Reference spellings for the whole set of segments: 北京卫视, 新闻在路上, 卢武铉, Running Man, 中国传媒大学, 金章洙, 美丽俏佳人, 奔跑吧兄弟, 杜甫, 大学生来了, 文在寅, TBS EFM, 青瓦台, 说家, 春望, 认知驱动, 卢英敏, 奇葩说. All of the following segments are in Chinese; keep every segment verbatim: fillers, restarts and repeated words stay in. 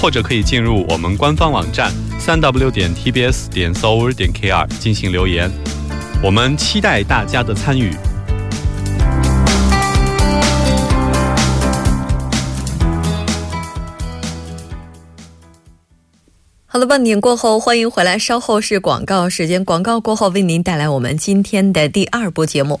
或者可以进入我们官方网站 三 w 点 t b s 点 s o u l 点 k r 进行留言。我们期待大家的参与。好了，半点过后欢迎回来，稍后是广告时间，广告过后为您带来我们今天的第二部节目。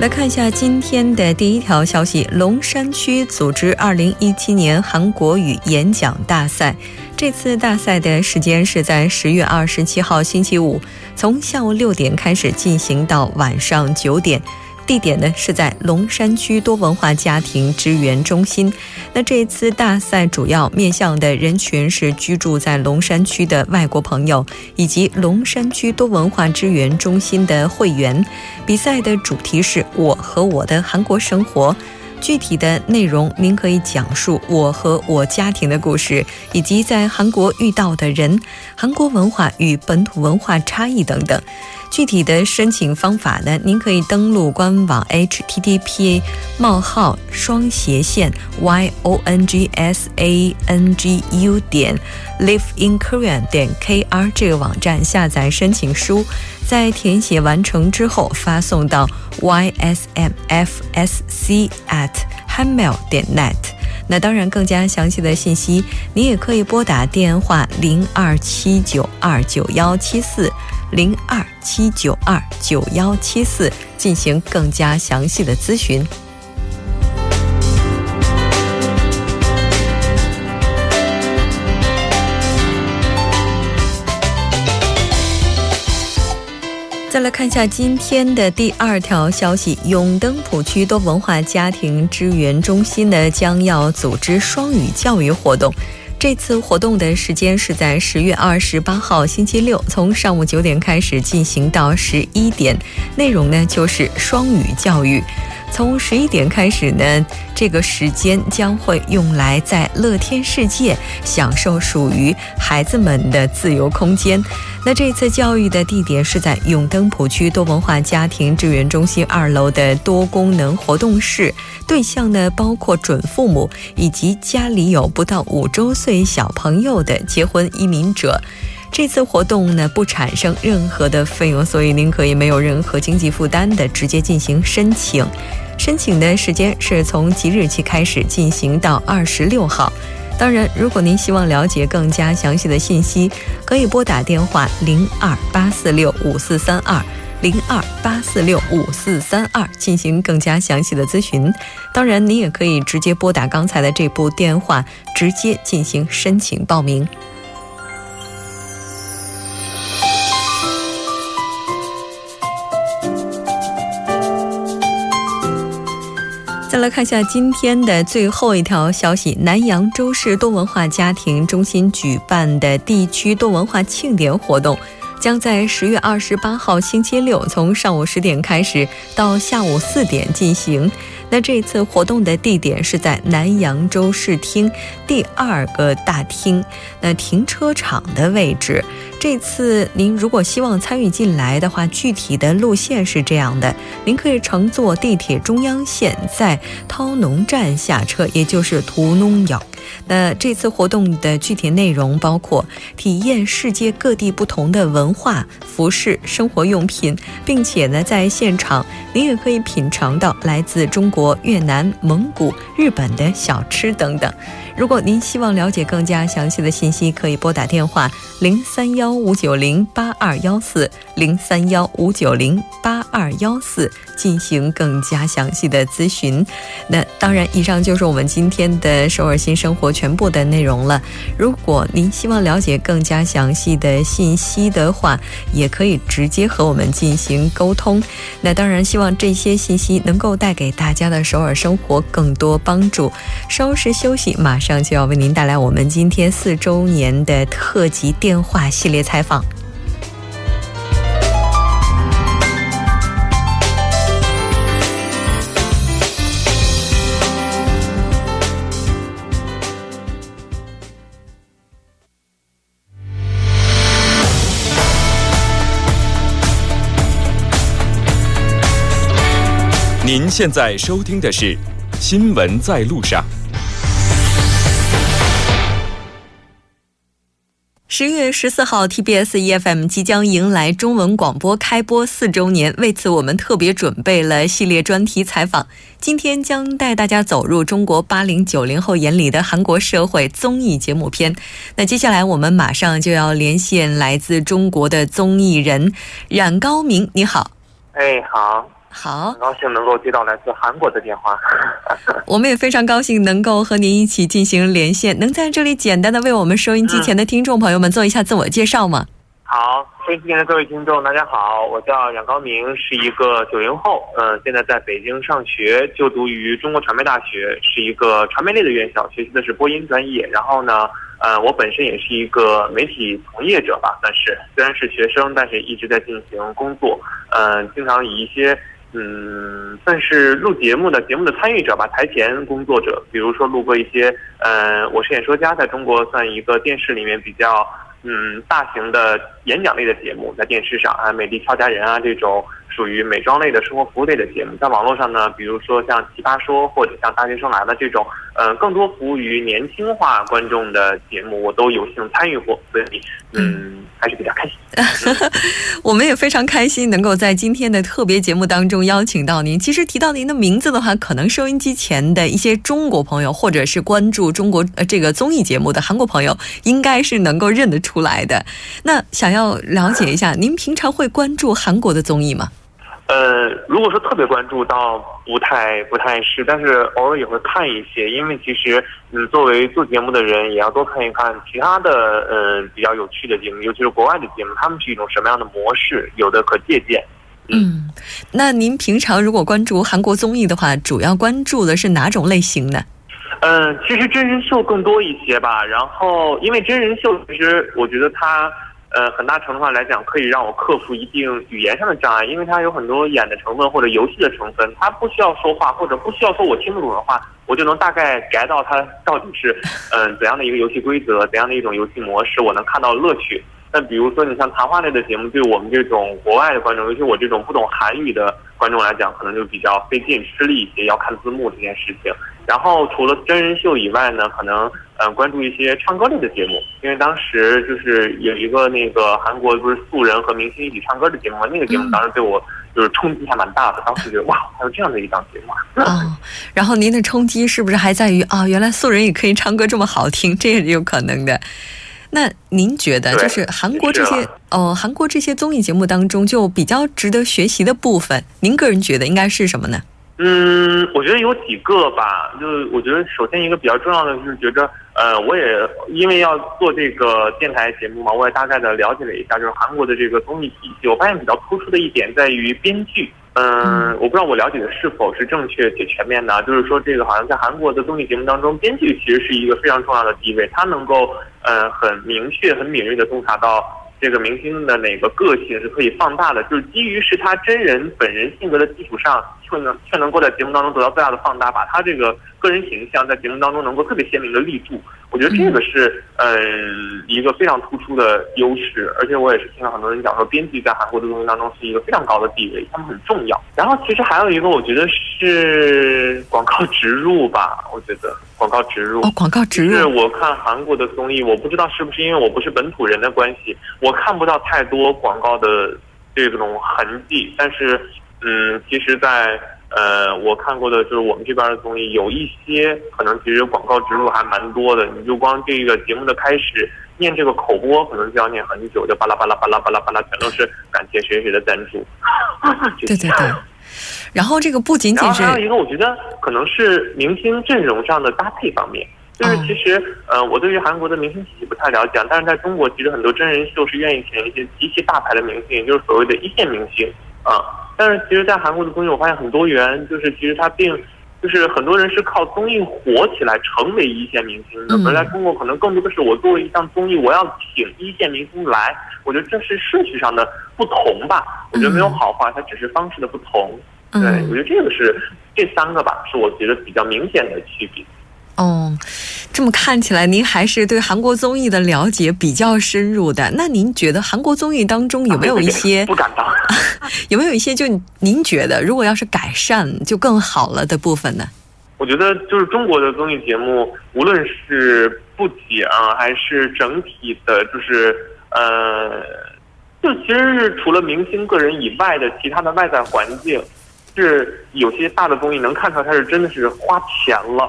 来看一下今天的第一条消息，龙山区组织二零一七年韩国语演讲大赛，这次大赛的时间是在十月二十七号星期五，从下午六点开始进行到晚上九点，地点呢是在龙山区多文化家庭支援中心。那这次大赛主要面向的人群是居住在龙山区的外国朋友以及龙山区多文化支援中心的会员。比赛的主题是我和我的韩国生活，具体的内容您可以讲述我和我家庭的故事，以及在韩国遇到的人，韩国文化与本土文化差异等等。具体的申请方法呢，您可以登录官网 h t t p 冒号双斜线 yongsangu 点 liveinkorean 点 kr 这个网站下载申请书，在填写完成之后发送到 ysmfsc at hanmail 点 net。 那当然更加详细的信息你也可以拨打电话零二七九二九一七四 零二七九二九一七四进行更加详细的咨询。再来看一下今天的第二条消息，永登浦区多文化家庭支援中心呢将要组织双语教育活动，这次活动的时间是在十月二十八号星期六，从上午九点开始进行到十一点，内容呢就是双语教育。从十一点开始呢，这个时间将会用来在乐天世界享受属于孩子们的自由空间。那这次教育的地点是在永登浦区多文化家庭支援中心二楼的多功能活动室，对象呢包括准父母以及家里有不到五周岁小朋友的结婚移民者。这次活动呢不产生任何的费用，所以您可以没有任何经济负担的直接进行申请。申请的时间是从即日起开始进行到二十六号。当然如果您希望了解更加详细的信息，可以拨打电话零二八四六五四三二 零二八四六五四三二进行更加详细的咨询。当然您也可以直接拨打刚才的这部电话直接进行申请报名。再来看一下今天的最后一条消息，南阳州市多文化家庭中心举办的地区多文化庆典活动将在十月二十八号星期六，从上午十点开始到下午四点进行。那这次活动的地点是在南阳州市厅第二个大厅，那停车场的位置。这次您如果希望参与进来的话，具体的路线是这样的，您可以乘坐地铁中央线在涛农站下车，也就是图农窑。 那这次活动的具体内容包括体验世界各地不同的文化、服饰、生活用品，并且呢在现场您也可以品尝到来自中国、越南、蒙古、日本的小吃等等。如果您希望了解更加详细的信息，可以拨打电话 零三一五九零八二一四 零三一五九零八二一四 进行更加详细的咨询。 那当然以上就是我们今天的首尔新生活全 全部的内容了。 如果您希望了解更加详细的信息的话，也可以直接和我们进行沟通。 那当然希望这些信息能够带给大家的首尔生活更多帮助。 稍事休息，马上就要为您带来我们今天四周年的特辑电话系列采访。 您现在收听的是新闻在路上。 十月十四号 T B S E F M 即将迎来中文广播开播四周年， 为此我们特别准备了系列专题采访。 今天将带大家走入 中国八零九零后眼里的韩国社会综艺节目篇。 那接下来我们马上就要连线来自中国的综艺人冉高明，你好。 哎，好。 好，很高兴能够接到来自韩国的电话。 我们也非常高兴能够和您一起进行连线。 能在这里简单的为我们收音机前的听众朋友们做一下自我介绍吗？ 好，收音机前的各位听众大家好，我叫冉高明，是一个九零后，现在在北京上学就读于中国传媒大学，是一个传媒类的院校，学习的是播音专业。然后呢我本身也是一个媒体从业者吧，但是虽然是学生，但是一直在进行工作，经常以一些 嗯， 算是录节目的节目的参与者吧，台前工作者，比如说录过一些呃我饰演说家在中国算一个电视里面比较嗯大型的演讲类的节目，在电视上啊，美丽俏佳人啊这种属于美妆类的生活服务类的节目，像网络上呢，比如说像奇葩说或者像大学生来了这种嗯更多服务于年轻化观众的节目，我都有幸参与过，所以嗯 还是比较开心。我们也非常开心能够在今天的特别节目当中邀请到您。其实提到您的名字的话，可能收音机前的一些中国朋友或者是关注中国这个综艺节目的韩国朋友应该是能够认得出来的。那想要了解一下您平常会关注韩国的综艺吗？ 呃，如果说特别关注到不太不太是，但是偶尔也会看一些，因为其实嗯作为做节目的人也要多看一看其他的呃比较有趣的节目，尤其是国外的节目，他们是一种什么样的模式，有的可借鉴。嗯，那您平常如果关注韩国综艺的话，主要关注的是哪种类型呢？ 嗯，其实真人秀更多一些吧，然后因为真人秀其实我觉得它 呃很大程度上来讲可以让我克服一定语言上的障碍，因为它有很多演的成分或者游戏的成分，它不需要说话或者不需要说我听不懂的话，我就能大概get到它到底是，嗯怎样的一个游戏规则，怎样的一种游戏模式，我能看到乐趣。但比如说你像谈话类的节目，对我们这种国外的观众，尤其我这种不懂韩语的观众来讲，可能就比较费劲吃力，也要看字幕这件事情。然后除了真人秀以外呢，可能 嗯关注一些唱歌类的节目，因为当时就是有一个那个韩国不是素人和明星一起唱歌的节目嘛，那个节目当时对我就是冲击还蛮大的，当时觉得哇还有这样的一档节目啊。哦，然后您的冲击是不是还在于啊原来素人也可以唱歌这么好听，这也是有可能的。 那您觉得就是韩国这些哦韩国这些综艺节目当中就比较值得学习的部分，您个人觉得应该是什么呢？ 嗯，我觉得有几个吧，就我觉得首先一个比较重要的就是觉得，呃，我也因为要做这个电台节目嘛，我也大概的了解了一下，就是韩国的这个综艺体系，我发不知道我了解的是否是正确且全面的， 嗯，我不知道我了解的是否是正确且全面的，就是说这个好像在韩国的综艺节目当中，编剧其实是一个非常重要的地位，他能够呃很明确很敏锐的洞察到这个明星的哪个个性是可以放大的，就是基于是他真人本人性格的基础上却能够在节目当中得到最大的放大，把他这个个人形象在节目当中能够特别鲜明的立住。我觉得这个是呃一个非常突出的优势，而且我也是听到很多人讲说，编辑在韩国的东西当中是一个非常高的地位，他们很重要。然后其实还有一个，我觉得是广告植入吧，我觉得广告植入。哦，广告植入。是我看韩国的综艺，我不知道是不是因为我不是本土人的关系，我看不到太多广告的这种痕迹。但是，嗯，其实在，在呃，我看过的就是我们这边的综艺，有一些可能其实广告植入还蛮多的。你就光这个节目的开始念这个口播，可能就要念很久，就巴拉巴拉巴拉巴拉巴拉，全都是感谢谁谁的赞助。对对对。然后这个不仅仅是，然后还有一个，我觉得可能是明星阵容上的搭配方面。就是其实呃，我对于韩国的明星体系不太了解，但是在中国其实很多真人秀是愿意请一些极其大牌的明星，也就是所谓的一线明星啊。呃但是其实在韩国的综艺我发现很多元，就是其实它并就是很多人是靠综艺火起来成为一线明星的，而在中国可能更多的是我作为一项综艺我要请一线明星来，我觉得这是顺序上的不同吧，我觉得没有好坏，它只是方式的不同。对，我觉得这个是这三个吧，是我觉得比较明显的区别。哦，这么看起来您还是对韩国综艺的了解比较深入的。那您觉得韩国综艺当中有没有一些、啊、不敢当有没有一些就您觉得如果要是改善就更好了的部分呢？我觉得就是中国的综艺节目无论是布景还是整体的，就是呃，就其实是除了明星个人以外的其他的外在环境，是有些大的综艺能看出来它是真的是花钱了，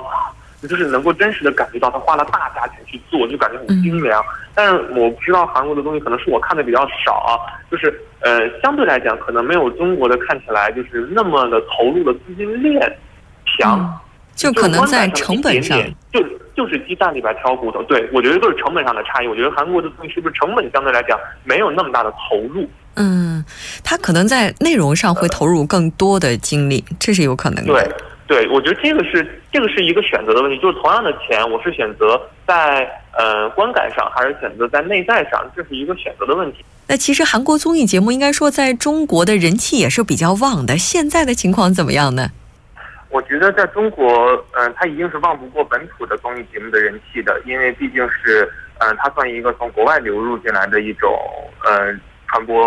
就是能够真实的感觉到他花了大价钱去做，就感觉很精良。但是我不知道韩国的东西可能是我看的比较少啊，就是呃相对来讲可能没有中国的看起来就是那么的投入的资金链强、嗯、就可能在成本上就就是鸡蛋里边挑骨头。对，我觉得都是成本上的差异。我觉得韩国的东西是不是成本相对来讲没有那么大的投入，嗯，他可能在内容上会投入更多的精力、嗯、这是有可能的。对对，我觉得这个是这个是一个选择的问题，就是同样的钱，我是选择在呃观感上，还是选择在内在上，这是一个选择的问题。那其实韩国综艺节目应该说在中国的人气也是比较旺的，现在的情况怎么样呢？我觉得在中国，嗯、呃，它一定是旺不过本土的综艺节目的人气的，因为毕竟是，嗯、呃，它算一个从国外流入进来的一种，呃，传播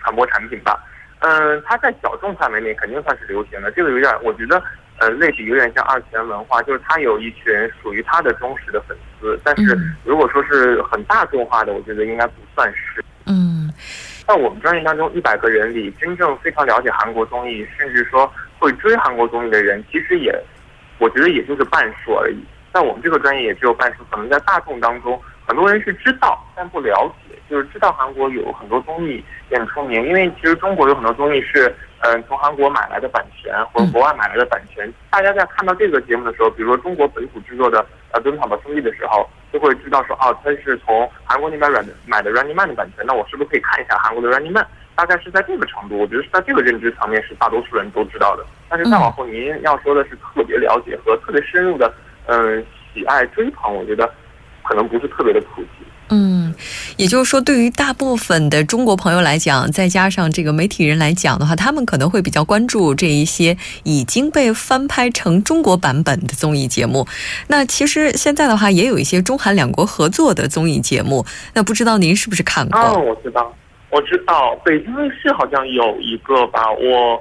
传播产品吧。嗯、呃，它在小众范围内肯定算是流行的，这个有点，我觉得。呃，类比有点像二次元文化，就是他有一群属于他的忠实的粉丝，但是如果说是很大众化的，我觉得应该不算是。嗯，在我们专业当中，一百个人里，真正非常了解韩国综艺，甚至说会追韩国综艺的人，其实也，我觉得也就是半数而已。在我们这个专业也只有半数，可能在大众当中，很多人是知道但不了解，就是知道韩国有很多综艺也很出名，因为其实中国有很多综艺是。嗯，从韩国买来的版权或者国外买来的版权，大家在看到这个节目的时候，比如说中国本土制作的呃《奔跑吧兄弟》的时候，就会知道说，哦，它是从韩国那边软买的 Running Man 的版权，那我是不是可以看一下韩国的 Running Man？ 大概是在这个程度，我觉得是在这个认知层面是大多数人都知道的。但是再往后，您要说的是特别了解和特别深入的，嗯，喜爱追捧，我觉得可能不是特别的普及。嗯，也就是说对于大部分的中国朋友来讲，再加上这个媒体人来讲的话，他们可能会比较关注这一些已经被翻拍成中国版本的综艺节目。那其实现在的话也有一些中韩两国合作的综艺节目，那不知道您是不是看过？哦，我知道我知道北京卫视好像有一个吧，我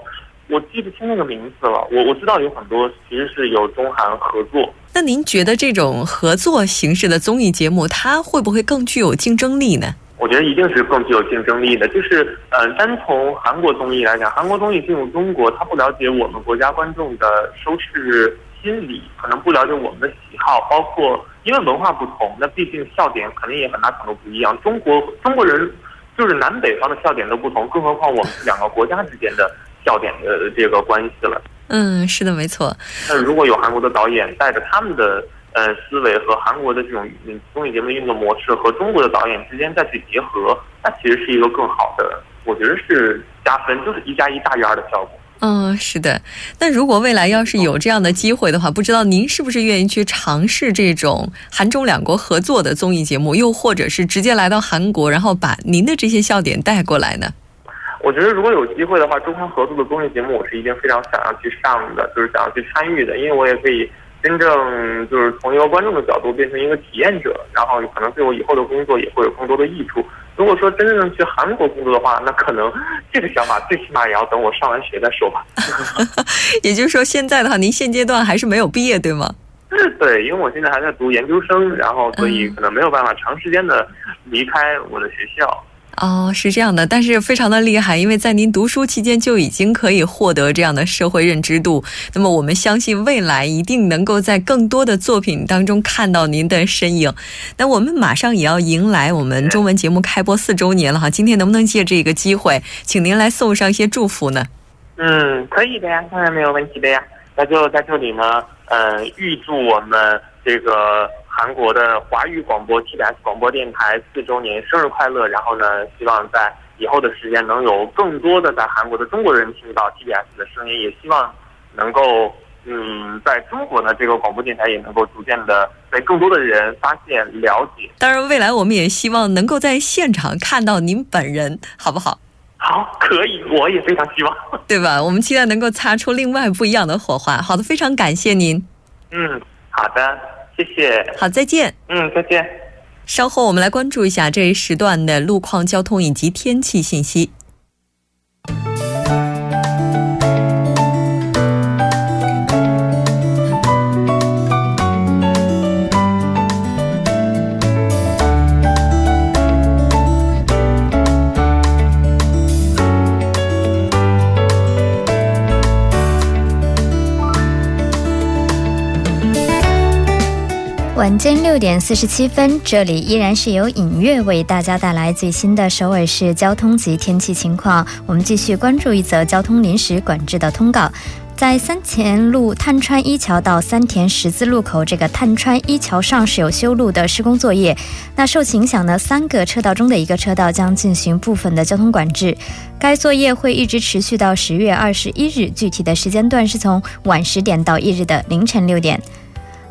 我记不清那个名字了，我我知道有很多其实是有中韩合作。那您觉得这种合作形式的综艺节目，它会不会更具有竞争力呢？我觉得一定是更具有竞争力的。就是，嗯、呃，单从韩国综艺来讲，韩国综艺进入中国，它不了解我们国家观众的收视心理，可能不了解我们的喜好，包括因为文化不同，那毕竟笑点肯定也很大程度不一样。中国中国人就是南北方的笑点都不同，更何况我们是两个国家之间的笑点的这个关系了。嗯，是的，没错。那如果有韩国的导演带着他们的呃思维和韩国的这种综艺节目的运作模式和中国的导演之间再去结合，那其实是一个更好的，我觉得是加分，就是一加一大于二的效果。嗯，是的。那如果未来要是有这样的机会的话，不知道您是不是愿意去尝试这种韩中两国合作的综艺节目，又或者是直接来到韩国，然后把您的这些笑点带过来呢？我觉得如果有机会的话，中韩合作的综艺节目我是一定非常想要去上的，就是想要去参与的，因为我也可以真正就是从一个观众的角度变成一个体验者，然后可能对我以后的工作也会有更多的益处。如果说真正去韩国工作的话，那可能这个想法最起码也要等我上完学再说吧。也就是说现在的话，您现阶段还是没有毕业对吗？对，因为我现在还在读研究生，然后所以可能没有办法长时间的离开我的学校。哦，是这样的，但是非常的厉害，因为在您读书期间就已经可以获得这样的社会认知度。那么我们相信未来一定能够在更多的作品当中看到您的身影。那我们马上也要迎来我们中文节目开播四周年了哈，今天能不能借这个机会，请您来送上一些祝福呢？嗯，可以的呀，当然没有问题的呀。那就在这里呢，呃，预祝我们这个韩国的华语广播 T B S 广播电台四周年生日快乐！然后呢，希望在以后的时间能有更多的在韩国的中国人听到 T B S 的声音，也希望能够嗯，在中国呢这个广播电台也能够逐渐的被更多的人发现了解。当然，未来我们也希望能够在现场看到您本人，好不好？好，可以，我也非常希望，对吧？我们期待能够擦出另外不一样的火花。好的，非常感谢您。嗯，好的。谢谢。好，再见。嗯，再见。稍后我们来关注一下这一时段的路况、交通以及天气信息。晚间六点四十七分，这里依然是由尹月为大家带来最新的首尔市交通及天气情况。我们继续关注一则交通临时管制的通告。在三田路探川一桥到三田十字路口这个探川一桥上是有修路的施工作业，那受其影响呢，三个车道中的一个车道将进行部分的交通管制，该作业会一直持续到十月二十一日，具体的时间段是从晚十点到翌日的凌晨六点。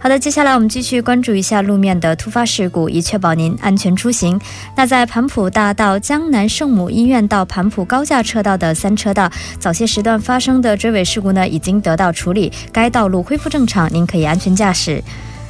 好的，接下来我们继续关注一下路面的突发事故，以确保您安全出行。那在盘浦大道江南圣母医院到盘浦高架车道的三车道，早些时段发生的追尾事故呢已经得到处理，该道路恢复正常，您可以安全驾驶。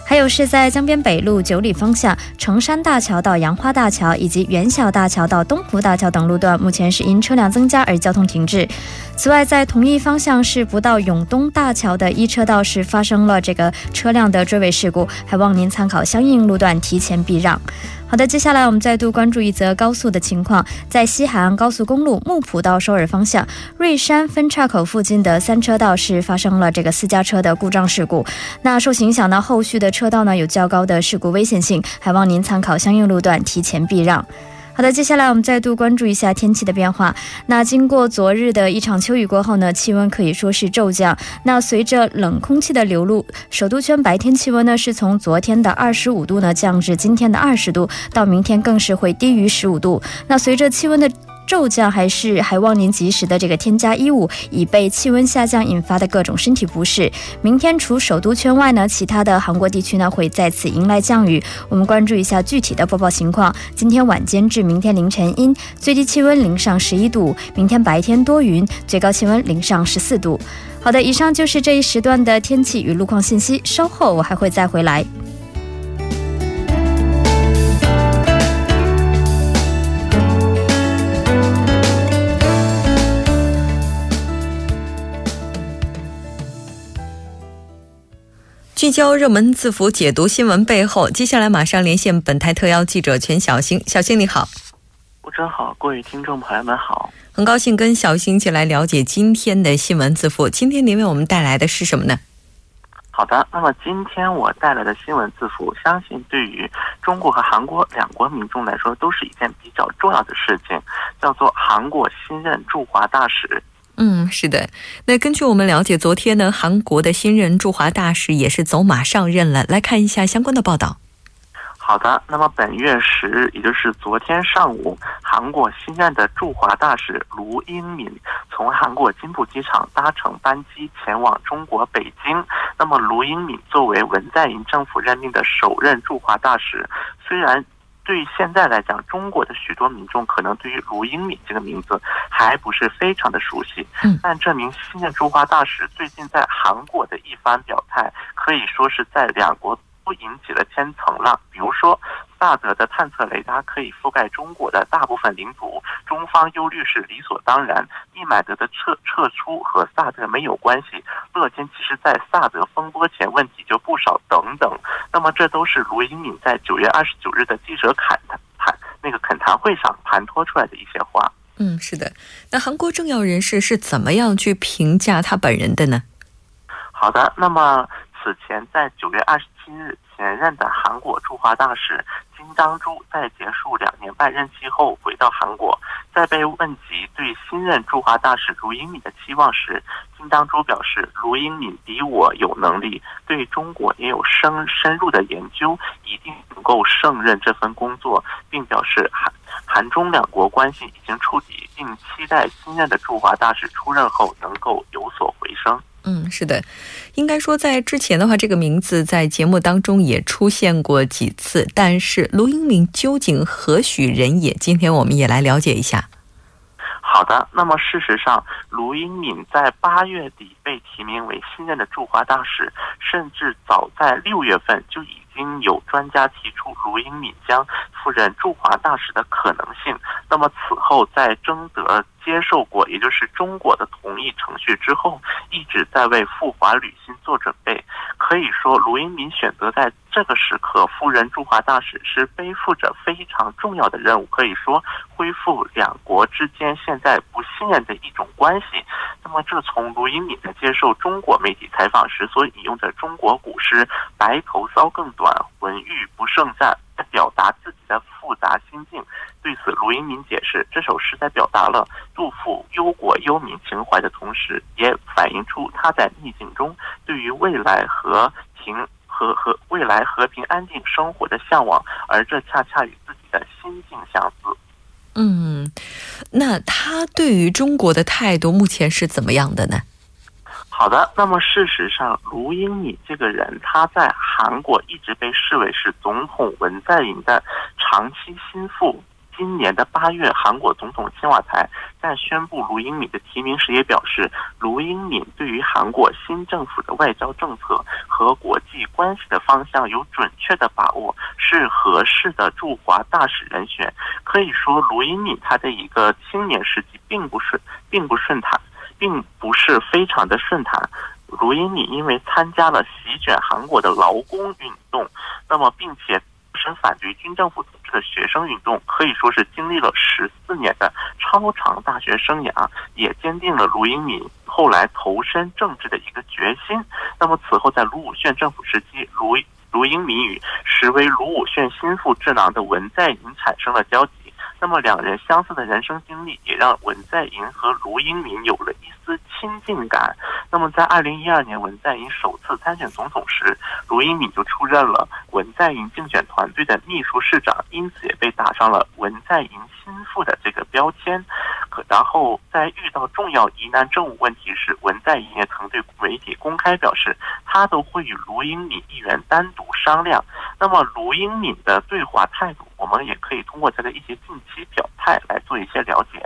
还有是在江边北路九里方向，城山大桥到杨花大桥以及元晓大桥到东湖大桥等路段，目前是因车辆增加而交通停滞。此外，在同一方向是不到永东大桥的一车道是发生了这个车辆的追尾事故，还望您参考相应路段提前避让。好的，接下来我们再度关注一则高速的情况。在西海岸高速公路木浦到首尔方向，瑞山分岔口附近的三车道是发生了这个私家车的故障事故，那受其影响呢，后续的车道呢有较高的事故危险性，还望您参考相应路段提前避让。好的，接下来我们再度关注一下天气的变化。那经过昨日的一场秋雨过后呢，气温可以说是骤降。那随着冷空气的流入，首都圈白天气温呢是从昨天的二十五度呢降至今天的二十度，到明天更是会低于十五度。那随着气温的骤降，还是还望您及时的这个添加衣物，以备气温下降引发的各种身体不适。明天除首都圈外呢，其他的韩国地区呢会再次迎来降雨。我们关注一下具体的播报情况。今天晚间至明天凌晨阴，最低气温零上十一度；明天白天多云，最高气温零上十四度。好的，以上就是这一时段的天气与路况信息，稍后我还会再回来。聚焦热门字符，解读新闻背后。接下来马上连线本台特邀记者全小星。小星你好。主持人好，各位听众朋友们好。很高兴跟小星一起来了解今天的新闻字符。今天您为我们带来的是什么呢？好的，那么今天我带来的新闻字符，相信对于中国和韩国两国民众来说都是一件比较重要的事情，叫做韩国新任驻华大使。嗯，是的。那根据我们了解，昨天呢，韩国的新任驻华大使也是走马上任了。来看一下相关的报道。好的，那么本月十日，也就是昨天上午，韩国新任的驻华大使卢英敏从韩国金浦机场搭乘班机前往中国北京。那么卢英敏作为文在寅政府任命的首任驻华大使，虽然对于现在来讲，中国的许多民众可能对于卢英敏这个名字还不是非常的熟悉。嗯，但这名新任驻华大使最近在韩国的一番表态，可以说是在两国都引起了千层浪。比如说，萨德的探测雷达可以覆盖中国的大部分领土，中方忧虑是理所当然。利买德的撤撤出和萨德没有关系，乐天其实在萨德风波前问题就不少等等。那么这都是卢英敏在九月二十九日的记者侃谈谈那个恳谈会上盘托出来的一些话。嗯，是的。那韩国政要人士是怎么样去评价他本人的呢？好的，那么此前在九月二十七日，前任的韩国驻华大使金章洙在结束两年半任期后回到韩国，在被问及对新任驻华大使卢英敏的期望时，金章洙表示，卢英敏比我有能力，对中国也有深深入的研究，一定能够胜任这份工作，并表示韩韩中两国关系已经触底，并期待新任的驻华大使出任后能够有所回升。嗯，是的，应该说在之前的话，这个名字在节目当中也出现过几次，但是卢英敏究竟何许人也？今天我们也来了解一下。好的，那么事实上，卢英敏在八月底被提名为新任的驻华大使，甚至早在六月份就已经有专家提出卢英敏将赴任驻华大使的可能性。那么此后在征得接受过也就是中国的同意程序之后，一直在为赴华履新做准备。可以说，卢英敏选择在这个时刻赴任驻华大使，是背负着非常重要的任务，可以说恢复两国之间现在不信任的一种关系。那么这从卢英敏在接受中国媒体采访时所引用的中国古诗白头搔更短，浑欲不胜簪，表达自己的复杂心境。对此，卢英敏解释，这首诗在表达了杜甫忧国忧民情怀的同时，也反映出他在逆境中对于未来和平和和未来和平安定生活的向往，而这恰恰与自己的心境相似。嗯，那他对于中国的态度目前是怎么样的呢？好的，那么事实上，卢英敏这个人，他在韩国一直被视为是总统文在寅的长期心腹。今年的八月，韩国总统青瓦台在宣布卢英敏的提名时也表示，卢英敏对于韩国新政府的外交政策和国际关系的方向有准确的把握，是合适的驻华大使人选。可以说，卢英敏他的一个青年时期并不顺，并不顺坦，并不是非常的顺坦。卢英敏因为参加了席卷韩国的劳工运动，那么并且身反对军政府的学生运动，可以说是经历了十四年的超长大学生涯，也坚定了卢英敏后来投身政治的一个决心。那么此后在卢武铉政府时期，卢卢英敏与实为卢武铉心腹智囊的文在寅产生了交集。那么两人相似的人生经历，也让文在寅和卢英敏有了一丝亲近感。那么在二零一二年文在寅首次参选总统时，卢英敏就出任了文在寅竞选团队的秘书市长，因此也被打上了文在寅心腹的这个标签。可然后在遇到重要疑难政务问题时，文在寅也曾对媒体公开表示，他都会与卢英敏议员单独商量。那么卢英敏的对华态度，我们也可以通过他的一些近期表态来做一些了解。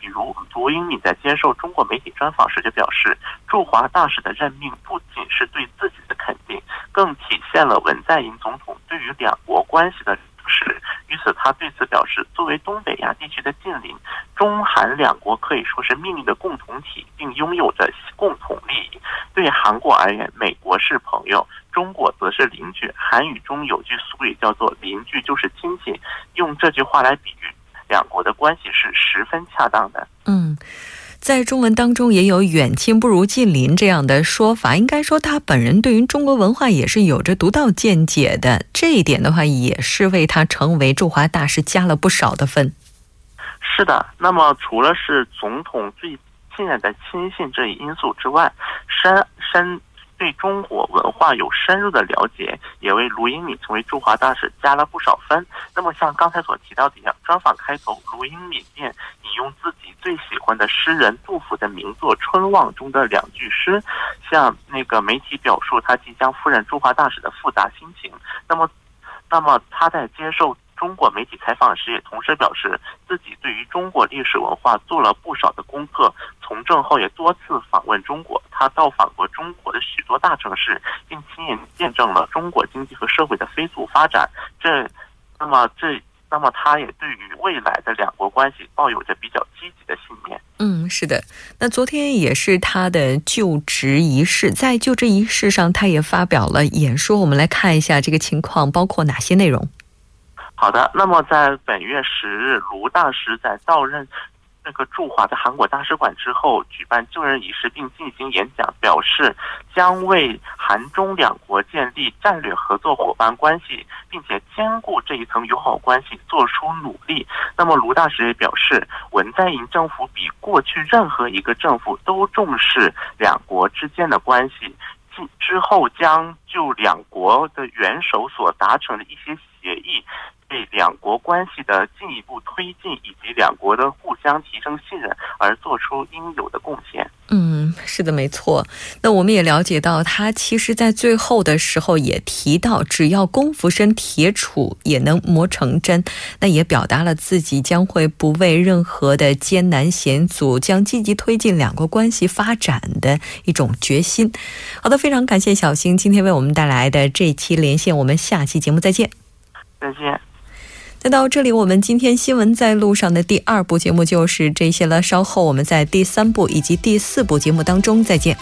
比如，卢英敏在接受中国媒体专访时就表示，驻华大使的任命不仅是对自己的肯定，更体现了文在寅总统对于两国关系的重视。于是他对此表示，作为东北亚地区的近邻，中韩两国可以说是命运的共同体，并拥有着共同利益。对韩国而言，美国是朋友，中国则是邻居。韩语中有句俗语叫做邻居就是亲戚，用这句话来比喻两国的关系是十分恰当的。嗯，在中文当中也有远亲不如近邻这样的说法，应该说他本人对于中国文化也是有着独到见解的，这一点的话也是为他成为驻华大使加了不少的分。是的，那么除了是总统最信任的亲信这一因素之外，山山对中国文化有深入的了解，也为卢英敏成为驻华大使加了不少分。那么像刚才所提到的一样，专访开头，卢英敏便引用自己最喜欢的诗人杜甫的名作《春望》中的两句诗，向那个媒体表述他即将赴任驻华大使的复杂心情。那么，那么他在接受中国媒体采访时也同时表示，自己对于中国历史文化做了不少的功课，从政后也多次访问中国，他到访过中国的许多大城市，并亲眼见证了中国经济和社会的飞速发展。这，那么这。那么他也对于未来的两国关系抱有着比较积极的信念。嗯，是的。那昨天也是他的就职仪式，在就职仪式上他也发表了演说，我们来看一下这个情况包括哪些内容。好的，那么在本月十日，卢大使在到任那个驻华的韩国大使馆之后举办就任仪式并进行演讲，表示将为韩中两国建立战略合作伙伴关系，并且兼顾这一层友好关系做出努力。那么卢大使也表示，文在寅政府比过去任何一个政府都重视两国之间的关系，之后将就两国的元首所达成的一些协议，对两国关系的进一步推进以及两国的互相提升信任而做出应有的贡献。嗯，是的，没错。那我们也了解到，他其实在最后的时候也提到，只要功夫深，铁杵也能磨成针。那也表达了自己将会不畏任何的艰难险阻，将积极推进两国关系发展的一种决心。好的，非常感谢小星今天为我们带来的这期连线，我们下期节目再见。再见。那到这里，我们今天新闻在路上的第二部节目就是这些了，稍后我们在第三部以及第四部节目当中再见。